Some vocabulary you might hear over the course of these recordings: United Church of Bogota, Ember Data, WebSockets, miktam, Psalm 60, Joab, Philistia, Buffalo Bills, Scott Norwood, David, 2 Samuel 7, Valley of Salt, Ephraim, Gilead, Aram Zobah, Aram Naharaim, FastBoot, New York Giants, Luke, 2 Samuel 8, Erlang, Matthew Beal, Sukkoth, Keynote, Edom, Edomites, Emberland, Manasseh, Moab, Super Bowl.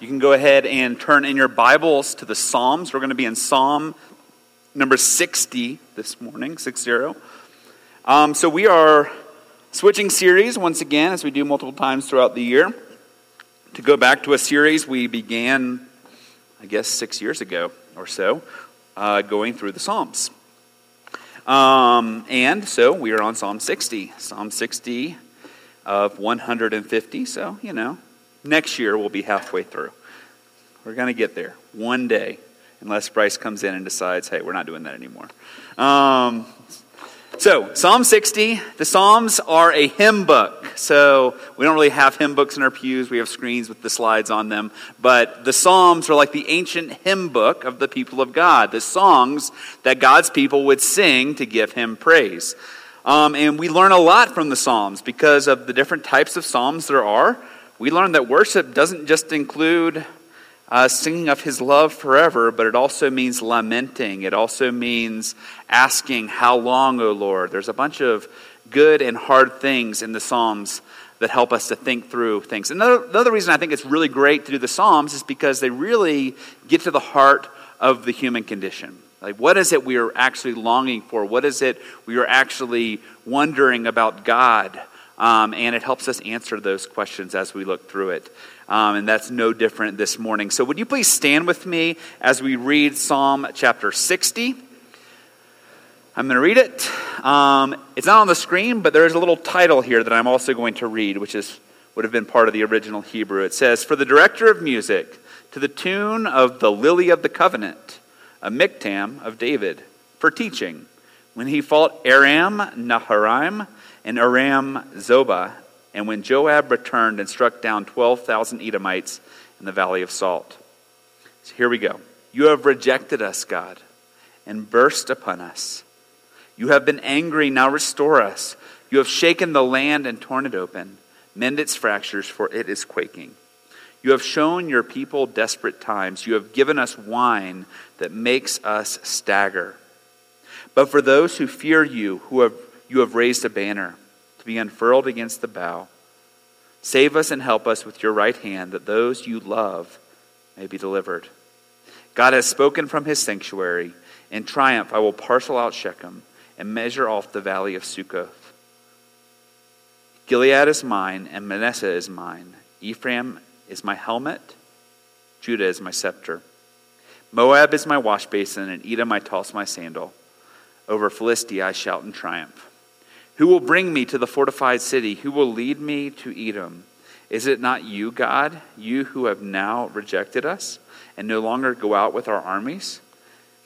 You can go ahead and turn in your Bibles to the Psalms. We're going to be in Psalm number 60 this morning, 60. So we are switching series once again, as we do multiple times throughout the year, to go back to a series we began, 6 years ago or so, going through the Psalms. And so we are on Psalm 60 of 150, so, next year, we'll be halfway through. We're going to get there one day, unless Bryce comes in and decides, hey, we're not doing that anymore. So, Psalm 60, the Psalms are a hymn book. So, we don't really have hymn books in our pews. We have screens with the slides on them. But the Psalms are like the ancient hymn book of the people of God, the songs that God's people would sing to give Him praise. And we learn a lot from the Psalms because of the different types of Psalms there are. We learn that worship doesn't just include singing of His love forever, but it also means lamenting. It also means asking, how long, O Lord? There's a bunch of good and hard things in the Psalms that help us to think through things. Another reason I think it's really great to do the Psalms is because they really get to the heart of the human condition. Like, what is it we are actually longing for? What is it we are actually wondering about God? And it helps us answer those questions as we look through it. And that's no different this morning. So would you please stand with me as we read Psalm chapter 60? I'm going to read it. It's not on the screen, but there is a little title here that I'm also going to read, which would have been part of the original Hebrew. It says, "For the director of music, to the tune of the Lily of the Covenant, a miktam of David, for teaching, when he fought Aram Naharaim, and Aram Zobah, and when Joab returned and struck down 12,000 Edomites in the Valley of Salt." So here we go. "You have rejected us, God, and burst upon us. You have been angry, now restore us. You have shaken the land and torn it open. Mend its fractures, for it is quaking. You have shown your people desperate times. You have given us wine that makes us stagger. But for those who fear you, You have raised a banner to be unfurled against the bow. Save us and help us with your right hand, that those you love may be delivered. God has spoken from His sanctuary. In triumph I will parcel out Shechem and measure off the valley of Sukkoth. Gilead is mine and Manasseh is mine. Ephraim is my helmet. Judah is my scepter. Moab is my washbasin, and Edom I toss my sandal. Over Philistia I shout in triumph. Who will bring me to the fortified city? Who will lead me to Edom? Is it not you, God, you who have now rejected us and no longer go out with our armies?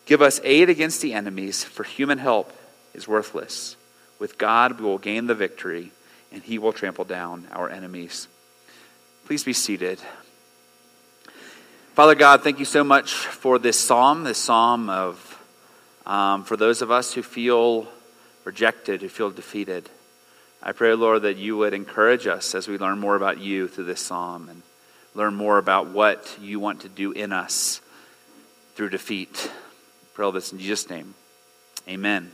Give us aid against the enemies, for human help is worthless. With God we will gain the victory, and He will trample down our enemies." Please be seated. Father God, thank you so much for this psalm of, for those of us who feel rejected, who feel defeated. I pray, Lord, that you would encourage us as we learn more about you through this psalm and learn more about what you want to do in us through defeat. I pray all this in Jesus' name. Amen.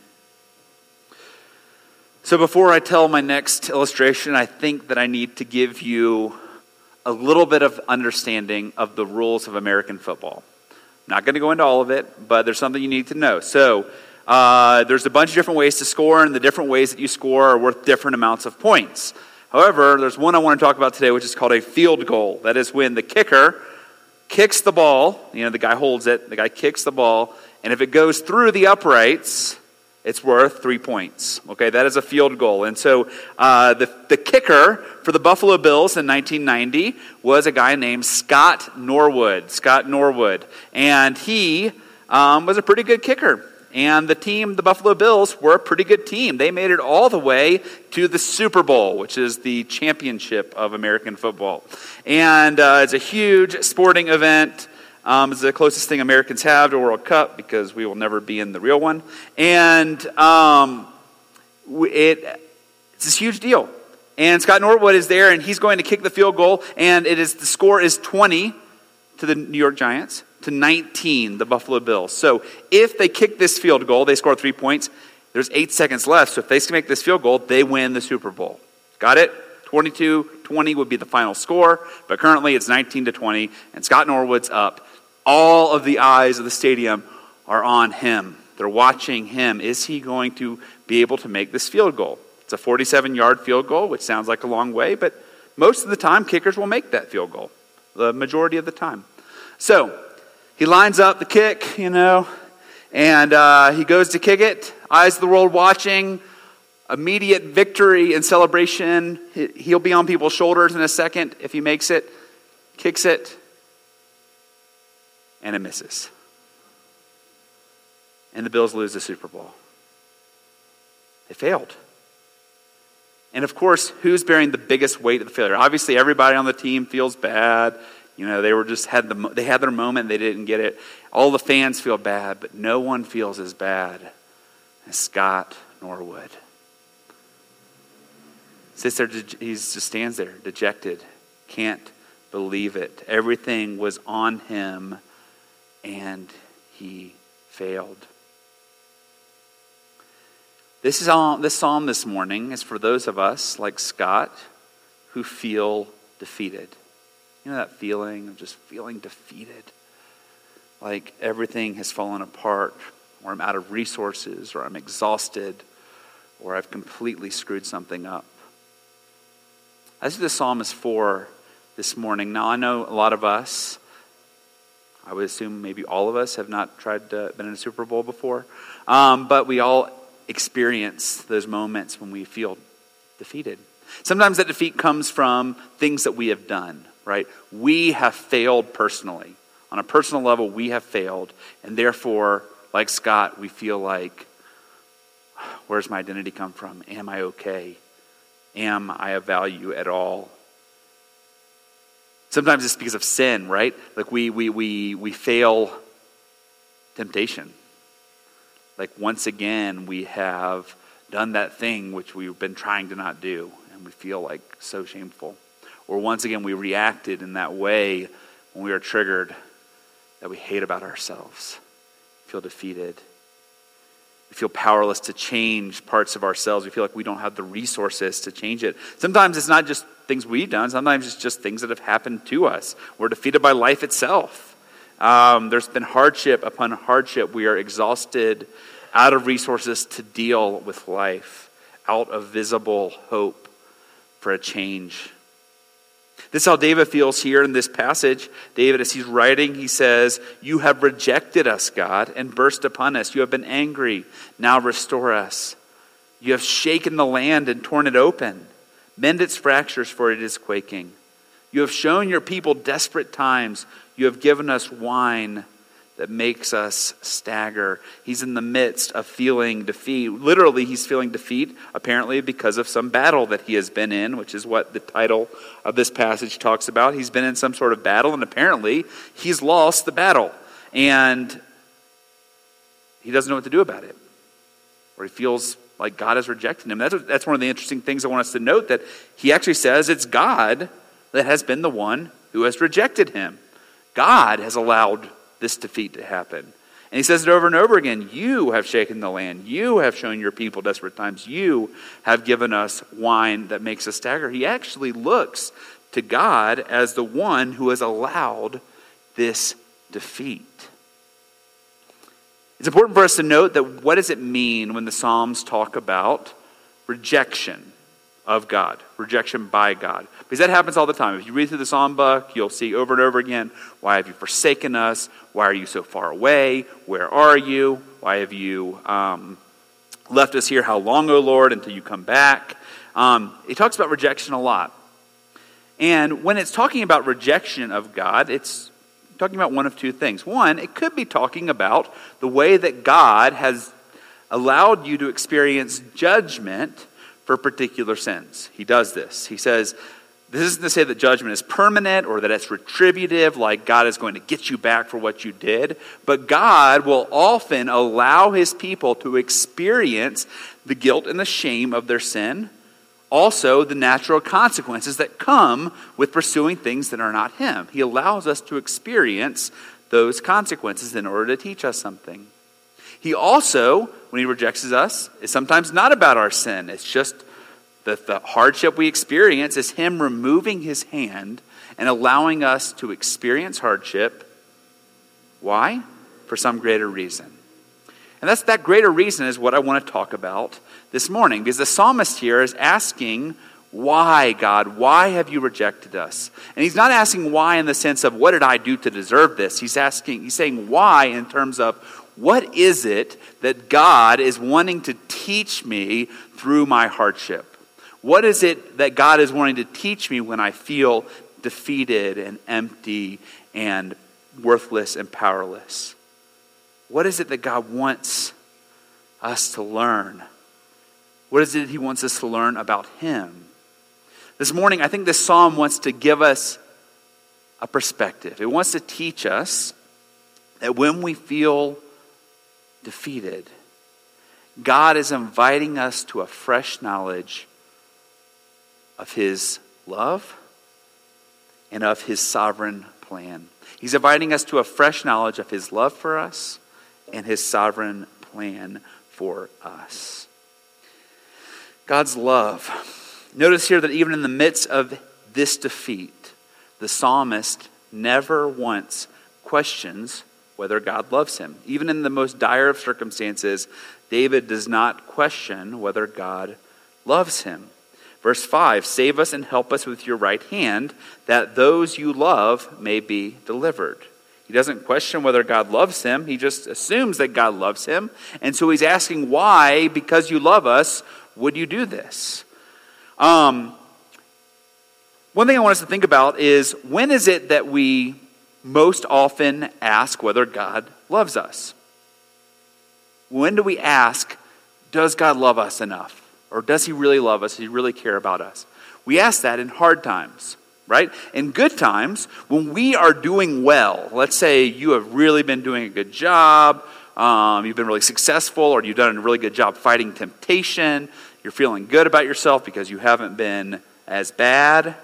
So before I tell my next illustration, I think that I need to give you a little bit of understanding of the rules of American football. I'm not going to go into all of it, but there's something you need to know. So, there's a bunch of different ways to score, and the different ways that you score are worth different amounts of points. However, there's one I want to talk about today, which is called a field goal. That is when the kicker kicks the ball, the guy holds it, the guy kicks the ball, and if it goes through the uprights, it's worth 3 points. Okay, that is a field goal. And so the kicker for the Buffalo Bills in 1990 was a guy named Scott Norwood. And he was a pretty good kicker. And the team, the Buffalo Bills, were a pretty good team. They made it all the way to the Super Bowl, which is the championship of American football. And it's a huge sporting event. It's the closest thing Americans have to a World Cup, because we will never be in the real one. And it's this huge deal. And Scott Norwood is there, and he's going to kick the field goal. And the score is 20 to the New York Giants to 19, the Buffalo Bills. So if they kick this field goal, they score 3 points. There's 8 seconds left. So if they can make this field goal, they win the Super Bowl. Got it? 22-20 would be the final score, but currently it's 19-20, and Scott Norwood's up. All of the eyes of the stadium are on him. They're watching him. Is he going to be able to make this field goal? It's a 47-yard field goal, which sounds like a long way, but most of the time, kickers will make that field goal, the majority of the time. So he lines up the kick, and he goes to kick it. Eyes of the world watching. Immediate victory and celebration. He'll be on people's shoulders in a second if he makes it. Kicks it. And it misses. And the Bills lose the Super Bowl. They failed. And of course, who's bearing the biggest weight of the failure? Obviously, everybody on the team feels bad. They were just they had their moment. They didn't get it. All the fans feel bad, but no one feels as bad as Scott Norwood. He just stands there, dejected, can't believe it. Everything was on him, and he failed. This psalm this morning is for those of us, like Scott, who feel defeated. That feeling of just feeling defeated. Like everything has fallen apart, or I'm out of resources, or I'm exhausted, or I've completely screwed something up. That's what the psalm is for this morning. Now, I know a lot of us, I would assume maybe all of us, have not been in a Super Bowl before. But we all experience those moments when we feel defeated. Sometimes that defeat comes from things that we have done, right? We have failed personally. On a personal level, we have failed. And therefore, like Scott, we feel like, where's my identity come from? Am I okay? Am I of value at all? Sometimes it's because of sin, right? Like we fail temptation. Like once again, we have done that thing which we've been trying to not do, and we feel like so shameful. Or once again, we reacted in that way when we are triggered that we hate about ourselves, feel defeated. We feel powerless to change parts of ourselves. We feel like we don't have the resources to change it. Sometimes it's not just things we've done. Sometimes it's just things that have happened to us. We're defeated by life itself. There's been hardship upon hardship. We are exhausted, out of resources to deal with life, out of visible hope for a change. This is how David feels here in this passage. David, as he's writing, he says, "You have rejected us, God, and burst upon us. You have been angry. Now restore us. You have shaken the land and torn it open. Mend its fractures, for it is quaking. You have shown your people desperate times. You have given us wine that makes us stagger." He's in the midst of feeling defeat. Literally, he's feeling defeat, apparently, because of some battle that he has been in, which is what the title of this passage talks about. He's been in some sort of battle, and apparently, he's lost the battle. And he doesn't know what to do about it. Or he feels like God has rejected him. That's one of the interesting things I want us to note, that he actually says it's God that has been the one who has rejected him. God has allowed this defeat to happen. And he says it over and over again. You have shaken the land. You have shown your people desperate times. You have given us wine that makes us stagger. He actually looks to God as the one who has allowed this defeat. It's important for us to note that what does it mean when the Psalms talk about rejection of God, rejection by God? Because that happens all the time. If you read through the Psalm book, you'll see over and over again, why have you forsaken us? Why are you so far away? Where are you? Why have you left us here? How long, O Lord, until you come back? It talks about rejection a lot. And when it's talking about rejection of God, it's talking about one of two things. One, it could be talking about the way that God has allowed you to experience judgment for particular sins. He does this. He says, this isn't to say that judgment is permanent or that it's retributive, like God is going to get you back for what you did. But God will often allow his people to experience the guilt and the shame of their sin. Also, the natural consequences that come with pursuing things that are not him. He allows us to experience those consequences in order to teach us something. He also, when he rejects us, is sometimes not about our sin. It's just that the hardship we experience is him removing his hand and allowing us to experience hardship. Why? For some greater reason. And that greater reason is what I want to talk about this morning, because the psalmist here is asking, why, God? Why have you rejected us? And he's not asking why in the sense of, what did I do to deserve this? He's saying why in terms of, what is it that God is wanting to teach me through my hardship? What is it that God is wanting to teach me when I feel defeated and empty and worthless and powerless? What is it that God wants us to learn? What is it he wants us to learn about him? This morning, I think this psalm wants to give us a perspective. It wants to teach us that when we feel defeated, God is inviting us to a fresh knowledge of his love and of his sovereign plan. He's inviting us to a fresh knowledge of his love for us and his sovereign plan for us. God's love. Notice here that even in the midst of this defeat, the psalmist never once questions whether God loves him. Even in the most dire of circumstances, David does not question whether God loves him. Verse 5, save us and help us with your right hand, that those you love may be delivered. He doesn't question whether God loves him. He just assumes that God loves him. And so he's asking why, because you love us, would you do this? One thing I want us to think about is, when is it that we most often ask whether God loves us? When do we ask, does God love us enough? Or does he really love us? Does he really care about us? We ask that in hard times, right? In good times, when we are doing well, let's say you have really been doing a good job, you've been really successful, or you've done a really good job fighting temptation, you're feeling good about yourself because you haven't been as bad,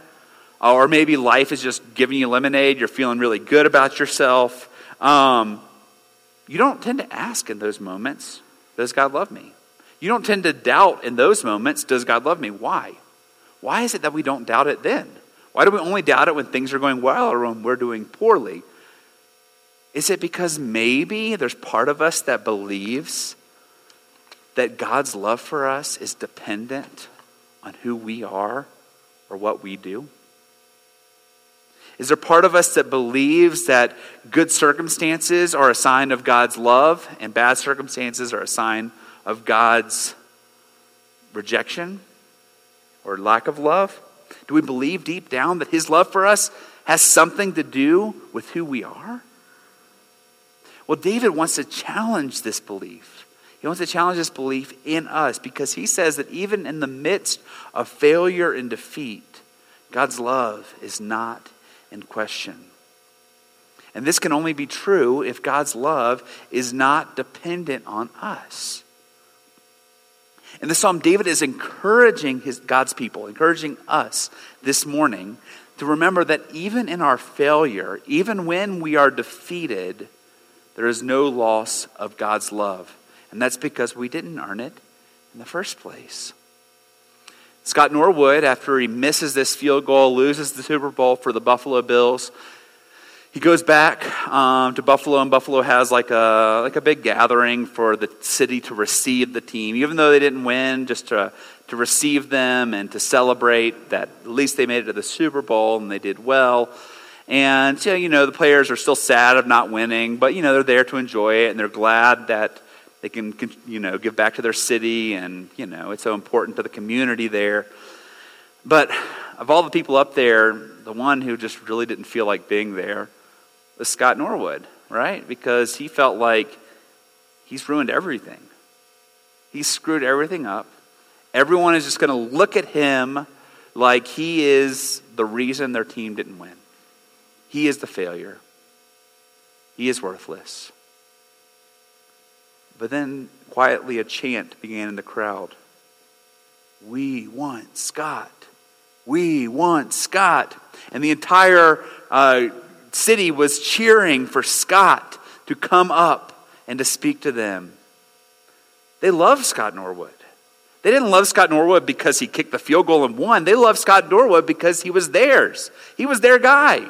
or maybe life is just giving you lemonade, you're feeling really good about yourself. You don't tend to ask in those moments, does God love me? You don't tend to doubt in those moments, does God love me? Why? Why is it that we don't doubt it then? Why do we only doubt it when things are going well or when we're doing poorly? Is it because maybe there's part of us that believes that God's love for us is dependent on who we are or what we do? Is there part of us that believes that good circumstances are a sign of God's love and bad circumstances are a sign of God's rejection or lack of love? Do we believe deep down that his love for us has something to do with who we are? Well, David wants to challenge this belief. He wants to challenge this belief in us, because he says that even in the midst of failure and defeat, God's love is not in question. And this can only be true if God's love is not dependent on us. In the psalm, David is encouraging God's people, encouraging us this morning to remember that even in our failure, even when we are defeated, there is no loss of God's love. And that's because we didn't earn it in the first place. Scott Norwood, after he misses this field goal, loses the Super Bowl for the Buffalo Bills, he goes back to Buffalo, and Buffalo has like a big gathering for the city to receive the team, even though they didn't win, just to receive them and to celebrate that at least they made it to the Super Bowl and they did well. And so, the players are still sad of not winning, but they're there to enjoy it, and they're glad that they can give back to their city, and it's so important to the community there. But of all the people up there, the one who just really didn't feel like being there was Scott Norwood, right? Because he felt like he's ruined everything. He's screwed everything up. Everyone is just going to look at him like he is the reason their team didn't win. He is the failure. He is worthless. But then quietly a chant began in the crowd. We want Scott. We want Scott. And the entire city was cheering for Scott to come up and to speak to them. They loved Scott Norwood. They didn't love Scott Norwood because he kicked the field goal and won. They loved Scott Norwood because he was theirs. He was their guy.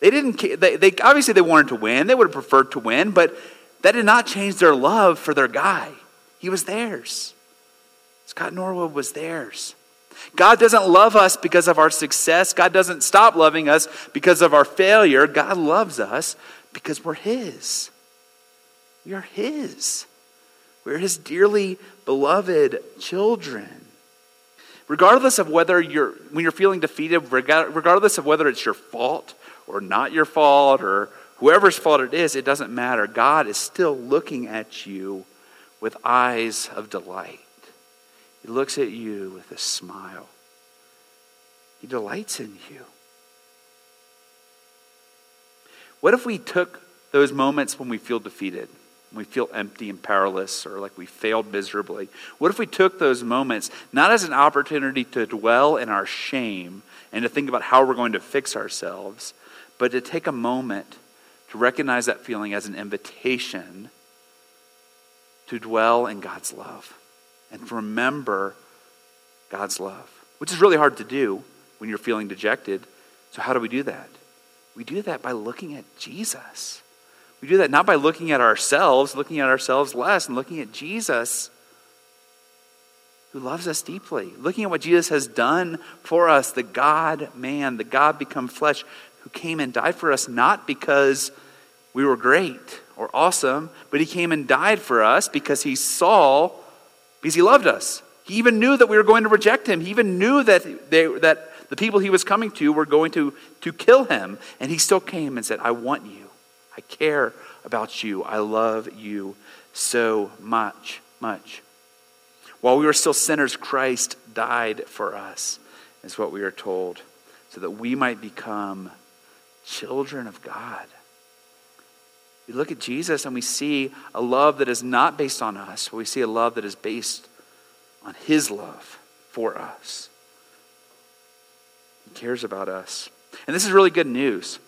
They didn't. They obviously they wanted to win. They would have preferred to win, but that did not change their love for their guy. He was theirs. Scott Norwood was theirs. God doesn't love us because of our success. God doesn't stop loving us because of our failure. God loves us because we're His. We are His. We're His dearly beloved children. Regardless of whether when you're feeling defeated, regardless of whether it's your fault or not your fault or whoever's fault it is, it doesn't matter. God is still looking at you with eyes of delight. He looks at you with a smile. He delights in you. What if we took those moments when we feel defeated, when we feel empty and powerless, or like we failed miserably? What if we took those moments not as an opportunity to dwell in our shame and to think about how we're going to fix ourselves, but to take a moment to recognize that feeling as an invitation to dwell in God's love? And remember God's love, which is really hard to do when you're feeling dejected. So how do we do that? We do that by looking at Jesus. We do that not by looking at ourselves less, and looking at Jesus, who loves us deeply. Looking at what Jesus has done for us, the God-man, the God-become-flesh, who came and died for us, not because we were great or awesome, but he came and died for us because he loved us. He even knew that we were going to reject him. He even knew that the people he was coming to were going to kill him. And he still came and said, I want you. I care about you. I love you so much, much. While we were still sinners, Christ died for us, is what we are told, so that we might become children of God. We look at Jesus and we see a love that is not based on us, but we see a love that is based on his love for us. He cares about us. And this is really good news.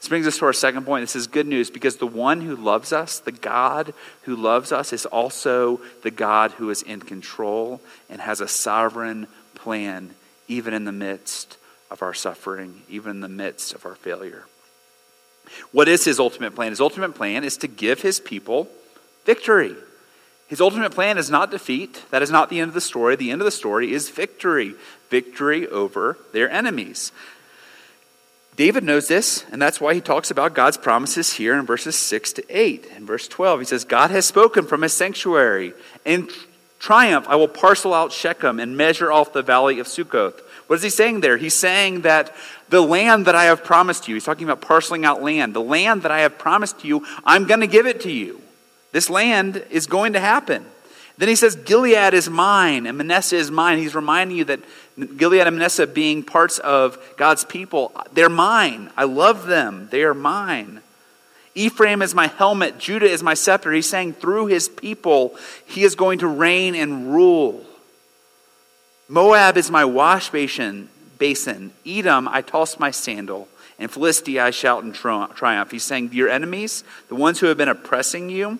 This brings us to our second point. This is good news because the one who loves us, the God who loves us, is also the God who is in control and has a sovereign plan, even in the midst of our suffering, even in the midst of our failure. What is his ultimate plan? His ultimate plan is to give his people victory. His ultimate plan is not defeat. That is not the end of the story. The end of the story is victory. Victory over their enemies. David knows this, and that's why he talks about God's promises here in verses 6 to 8. In verse 12, he says, God has spoken from his sanctuary. In triumph, I will parcel out Shechem and measure off the valley of Sukkoth. What is he saying there? He's saying that the land that I have promised you, he's talking about parceling out land. The land that I have promised you, I'm going to give it to you. This land is going to happen. Then he says, Gilead is mine and Manasseh is mine. He's reminding you that Gilead and Manasseh being parts of God's people, they're mine. I love them. They are mine. Ephraim is my helmet. Judah is my scepter. He's saying through his people, he is going to reign and rule. Moab is my wash basin. Edom, I toss my sandal. And Philistia, I shout in triumph. He's saying, your enemies, the ones who have been oppressing you,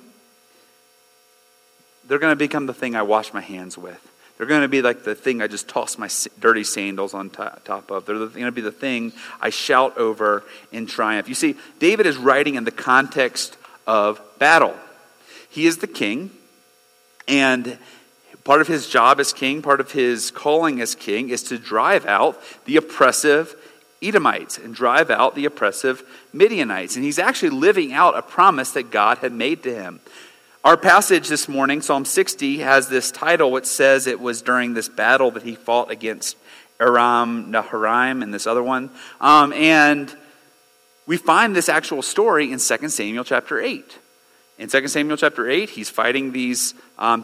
they're going to become the thing I wash my hands with. They're going to be like the thing I just toss my dirty sandals on top of. They're going to be the thing I shout over in triumph. You see, David is writing in the context of battle. He is the king, and part of his job as king, part of his calling as king, is to drive out the oppressive Edomites and drive out the oppressive Midianites. And he's actually living out a promise that God had made to him. Our passage this morning, Psalm 60, has this title which says it was during this battle that he fought against Aram Naharaim and this other one. And We find this actual story in 2 Samuel chapter 8. In 2 Samuel chapter 8, he's fighting these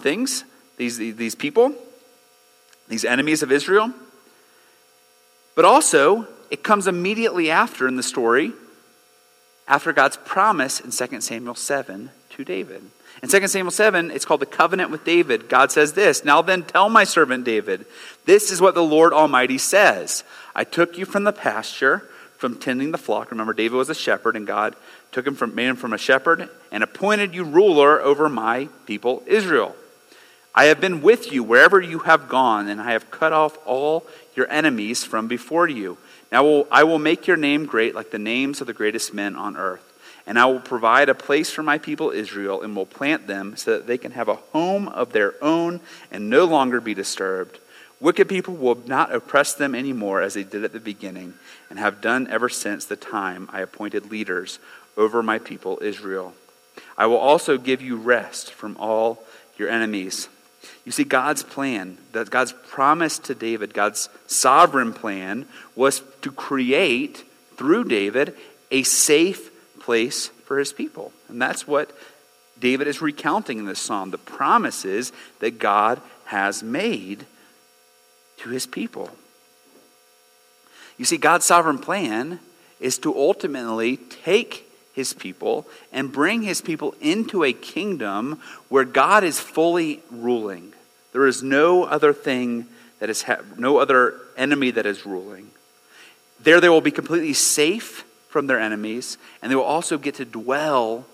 things, these people, these enemies of Israel. But also, it comes immediately after in the story, after God's promise in 2 Samuel 7 to David. In 2 Samuel 7, it's called the covenant with David. God says this, "Now then, tell my servant David, this is what the Lord Almighty says. I took you from the pasture, from tending the flock." Remember, David was a shepherd, and God took him from, made him from a shepherd, and appointed you ruler over my people Israel. I have been with you wherever you have gone, and I have cut off all your enemies from before you. Now I will make your name great like the names of the greatest men on earth. And I will provide a place for my people Israel and will plant them so that they can have a home of their own and no longer be disturbed. Wicked people will not oppress them anymore as they did at the beginning and have done ever since the time I appointed leaders over my people Israel. I will also give you rest from all your enemies. You see, God's plan, that God's promise to David, God's sovereign plan was to create through David a safe place for his people. And that's what David is recounting in this psalm, the promises that God has made to his people. You see, God's sovereign plan is to ultimately take his people and bring his people into a kingdom where God is fully ruling. There is no other thing that is, no other enemy that is ruling. There they will be completely safe from their enemies, and they will also get to dwell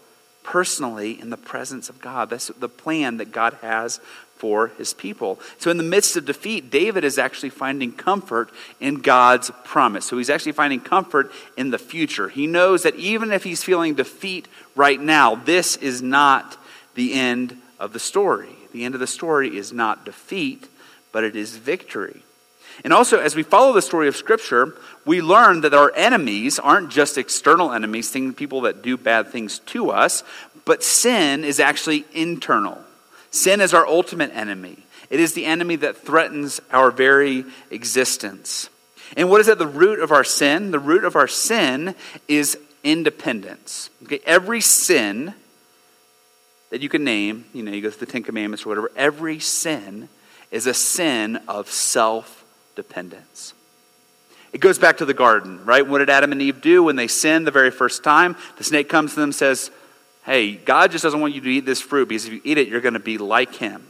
personally in the presence of God. That's the plan that God has for his people. So in the midst of defeat, David is actually finding comfort in God's promise. So he's actually finding comfort in the future. He knows that even if he's feeling defeat right now, this is not the end of the story. The end of the story is not defeat, but it is victory. And also, as we follow the story of Scripture, we learn that our enemies aren't just external enemies, people that do bad things to us, but sin is actually internal. Sin is our ultimate enemy. It is the enemy that threatens our very existence. And what is at the root of our sin? The root of our sin is independence. Okay, every sin that you can name, you know, you go through the Ten Commandments or whatever, every sin is a sin of self-dependence. It goes back to the garden, right? What did Adam and Eve do when they sinned the very first time? The snake comes to them and says, hey, God just doesn't want you to eat this fruit because if you eat it, you're going to be like him,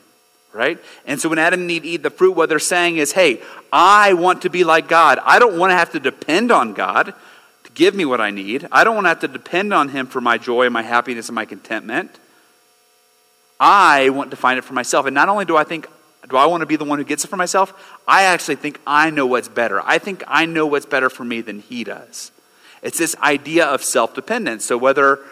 right? And so when Adam and Eve eat the fruit, what they're saying is, hey, I want to be like God. I don't want to have to depend on God to give me what I need. I don't want to have to depend on him for my joy and my happiness and my contentment. I want to find it for myself. And not only do I want to be the one who gets it for myself? I actually think I know what's better. I think I know what's better for me than he does. It's this idea of self-dependence. So whatever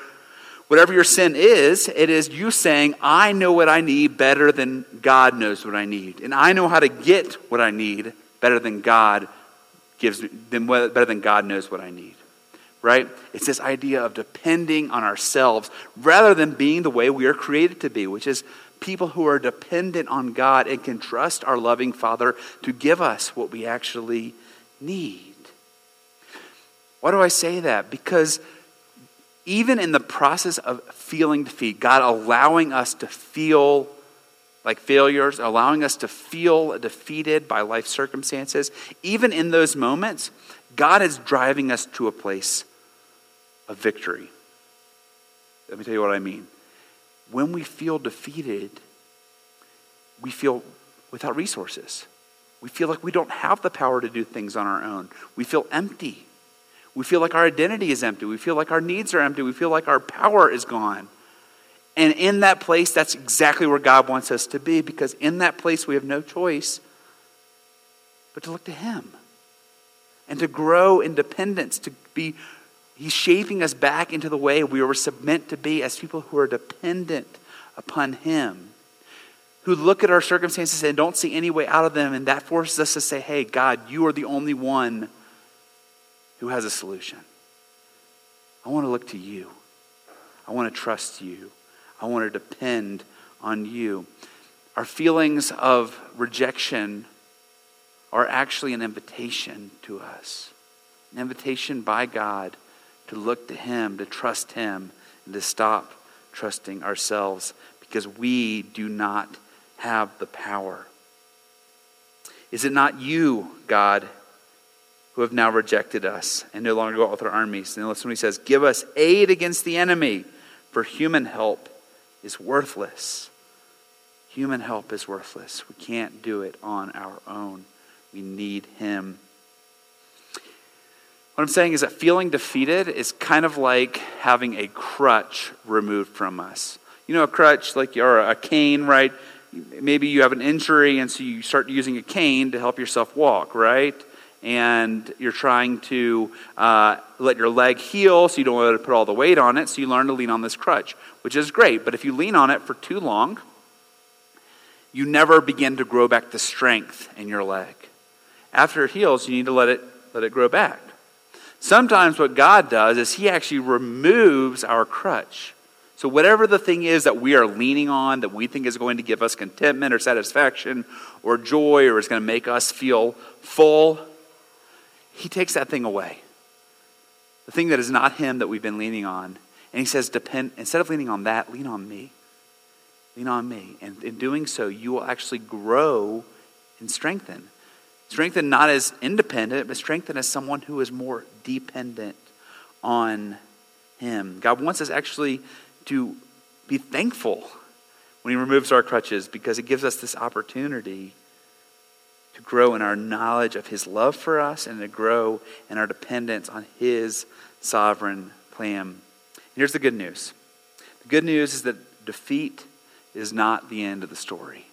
your sin is, it is you saying, I know what I need better than God knows what I need. And I know how to get what I need better than God gives me, better than God knows what I need. Right? It's this idea of depending on ourselves rather than being the way we are created to be, which is people who are dependent on God and can trust our loving Father to give us what we actually need. Why do I say that? Because even in the process of feeling defeat, God allowing us to feel like failures, allowing us to feel defeated by life circumstances, even in those moments, God is driving us to a place of victory. Let me tell you what I mean. When we feel defeated, we feel without resources. We feel like we don't have the power to do things on our own. We feel empty. We feel like our identity is empty. We feel like our needs are empty. We feel like our power is gone. And in that place, that's exactly where God wants us to be, because in that place, we have no choice but to look to him and to grow in dependence, to be He's shaping us back into the way we were meant to be as people who are dependent upon him, who look at our circumstances and don't see any way out of them, and that forces us to say, hey, God, you are the only one who has a solution. I want to look to you. I want to trust you. I want to depend on you. Our feelings of rejection are actually an invitation to us, an invitation by God to look to him, to trust him, and to stop trusting ourselves, because we do not have the power. Is it not you, God, who have now rejected us and no longer go out with our armies? And listen, he says, give us aid against the enemy, for human help is worthless. Human help is worthless. We can't do it on our own. We need him. What I'm saying is that feeling defeated is kind of like having a crutch removed from us. You know, a crutch, like you're a cane, right? Maybe you have an injury, and so you start using a cane to help yourself walk, right? And you're trying to let your leg heal, so you don't want to put all the weight on it, so you learn to lean on this crutch, which is great. But if you lean on it for too long, you never begin to grow back the strength in your leg. After it heals, you need to let it grow back. Sometimes what God does is he actually removes our crutch. So whatever the thing is that we are leaning on, that we think is going to give us contentment or satisfaction or joy, or is going to make us feel full, he takes that thing away. The thing that is not him that we've been leaning on. And he says, instead of leaning on that, lean on me. Lean on me. And in doing so, you will actually grow and strengthen. Strengthen not as independent, but strengthen as someone who is more dependent on him. God wants us actually to be thankful when he removes our crutches, because it gives us this opportunity to grow in our knowledge of his love for us and to grow in our dependence on his sovereign plan. And here's the good news. The good news is that defeat is not the end of the story.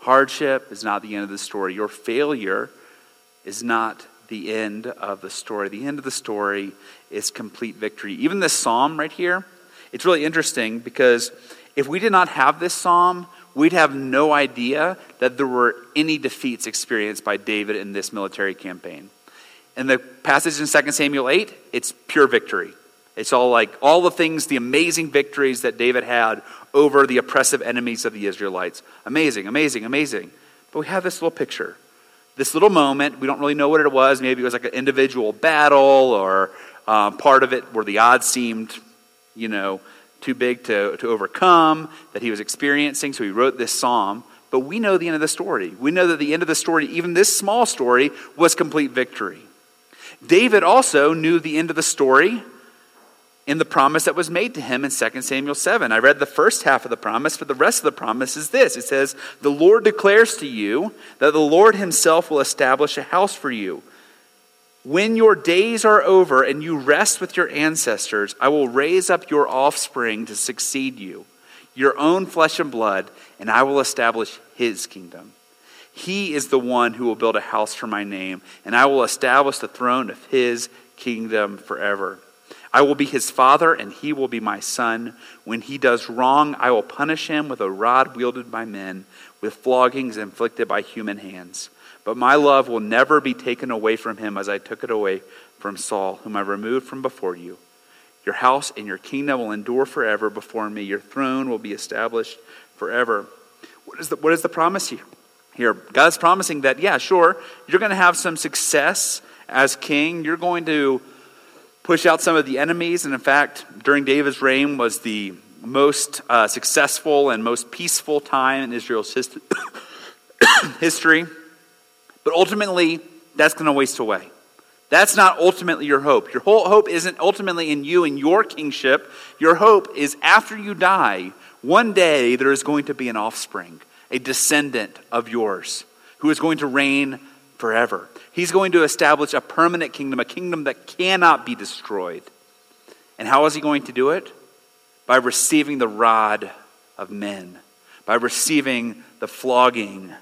Hardship is not the end of the story. Your failure is not the end of the story. The end of the story is complete victory. Even this psalm right here, it's really interesting, because if we did not have this psalm, we'd have no idea that there were any defeats experienced by David in this military campaign. In the passage in 2 Samuel 8, it's pure victory. It's all like all the things, the amazing victories that David had over the oppressive enemies of the Israelites. Amazing, amazing, amazing. But we have this little picture, this little moment. We don't really know what it was. Maybe it was like an individual battle, or part of it where the odds seemed, you know, too big to overcome, that he was experiencing. So he wrote this psalm. But we know the end of the story. We know that the end of the story, even this small story, was complete victory. David also knew the end of the story in the promise that was made to him in 2 Samuel 7. I read the first half of the promise, but the rest of the promise is this. It says, the Lord declares to you that the Lord himself will establish a house for you. When your days are over and you rest with your ancestors, I will raise up your offspring to succeed you, your own flesh and blood, and I will establish his kingdom. He is the one who will build a house for my name, and I will establish the throne of his kingdom forever. I will be his father, and he will be my son. When he does wrong, I will punish him with a rod wielded by men, with floggings inflicted by human hands. But my love will never be taken away from him, as I took it away from Saul, whom I removed from before you. Your house and your kingdom will endure forever before me. Your throne will be established forever. What is the promise here? God's promising that, yeah, sure, you're going to have some success as king. You're going to push out some of the enemies. And in fact, during David's reign was the most successful and most peaceful time in Israel's history. But ultimately, that's going to waste away. That's not ultimately your hope. Your whole hope isn't ultimately in you and your kingship. Your hope is after you die, one day there is going to be an offspring, a descendant of yours, who is going to reign forever. He's going to establish a permanent kingdom, a kingdom that cannot be destroyed. And how is he going to do it? By receiving the rod of men, by receiving the flogging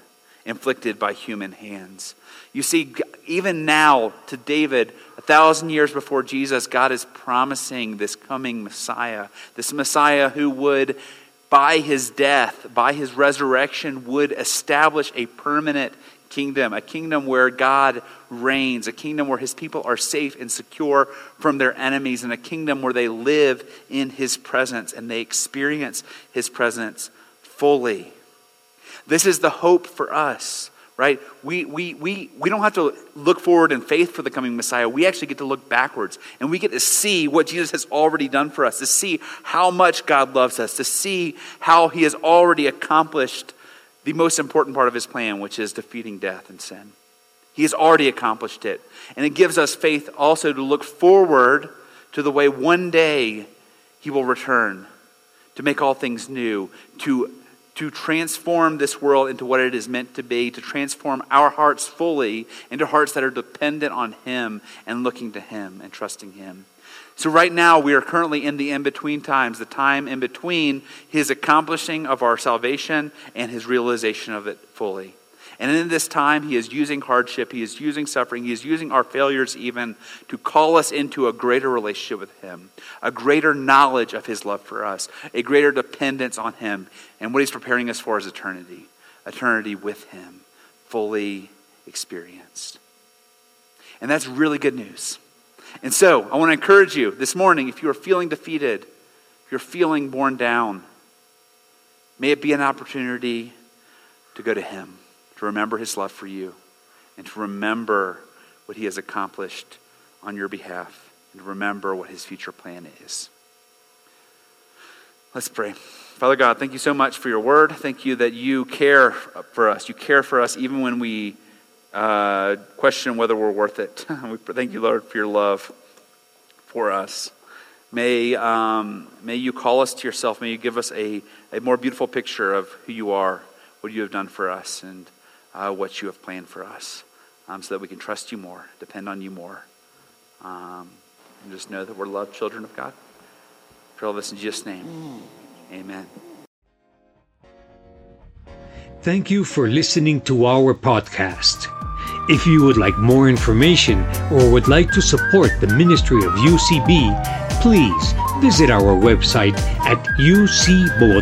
inflicted by human hands. You see, even now to David, 1,000 years before Jesus, God is promising this coming Messiah, this Messiah who would, by his death, by his resurrection, would establish a permanent kingdom, a kingdom where God reigns, a kingdom where his people are safe and secure from their enemies, and a kingdom where they live in his presence and they experience his presence fully. This is the hope for us. right? We don't have to look forward in faith for the coming Messiah. We actually get to look backwards, and we get to see what Jesus has already done for us, to see how much God loves us, to see how he has already accomplished the most important part of his plan, which is defeating death and sin. He has already accomplished it. And it gives us faith also to look forward to the way one day he will return to make all things new, to transform this world into what it is meant to be, to transform our hearts fully into hearts that are dependent on him and looking to him and trusting him. So right now we are currently in the in-between times, the time in between his accomplishing of our salvation and his realization of it fully. And in this time, he is using hardship, he is using suffering, he is using our failures even to call us into a greater relationship with him, a greater knowledge of his love for us, a greater dependence on him. And what he's preparing us for is eternity, eternity with him, fully experienced. And that's really good news. And so I want to encourage you this morning, if you are feeling defeated, if you're feeling borne down, may it be an opportunity to go to him, to remember his love for you, and to remember what he has accomplished on your behalf, and to remember what his future plan is. Let's pray. Father God, thank you so much for your word. Thank you that you care for us. You care for us even when we question whether we're worth it. We thank you, Lord, for your love for us. May you call us to yourself. May you give us a more beautiful picture of who you are, what you have done for us, and what you have planned for us, so that we can trust you more, depend on you more, and just know that we're loved children of God. I pray all this in Jesus' name. Amen. Thank you for listening to our podcast. If you would like more information or would like to support the ministry of UCB, please visit our website at ucbogota.org.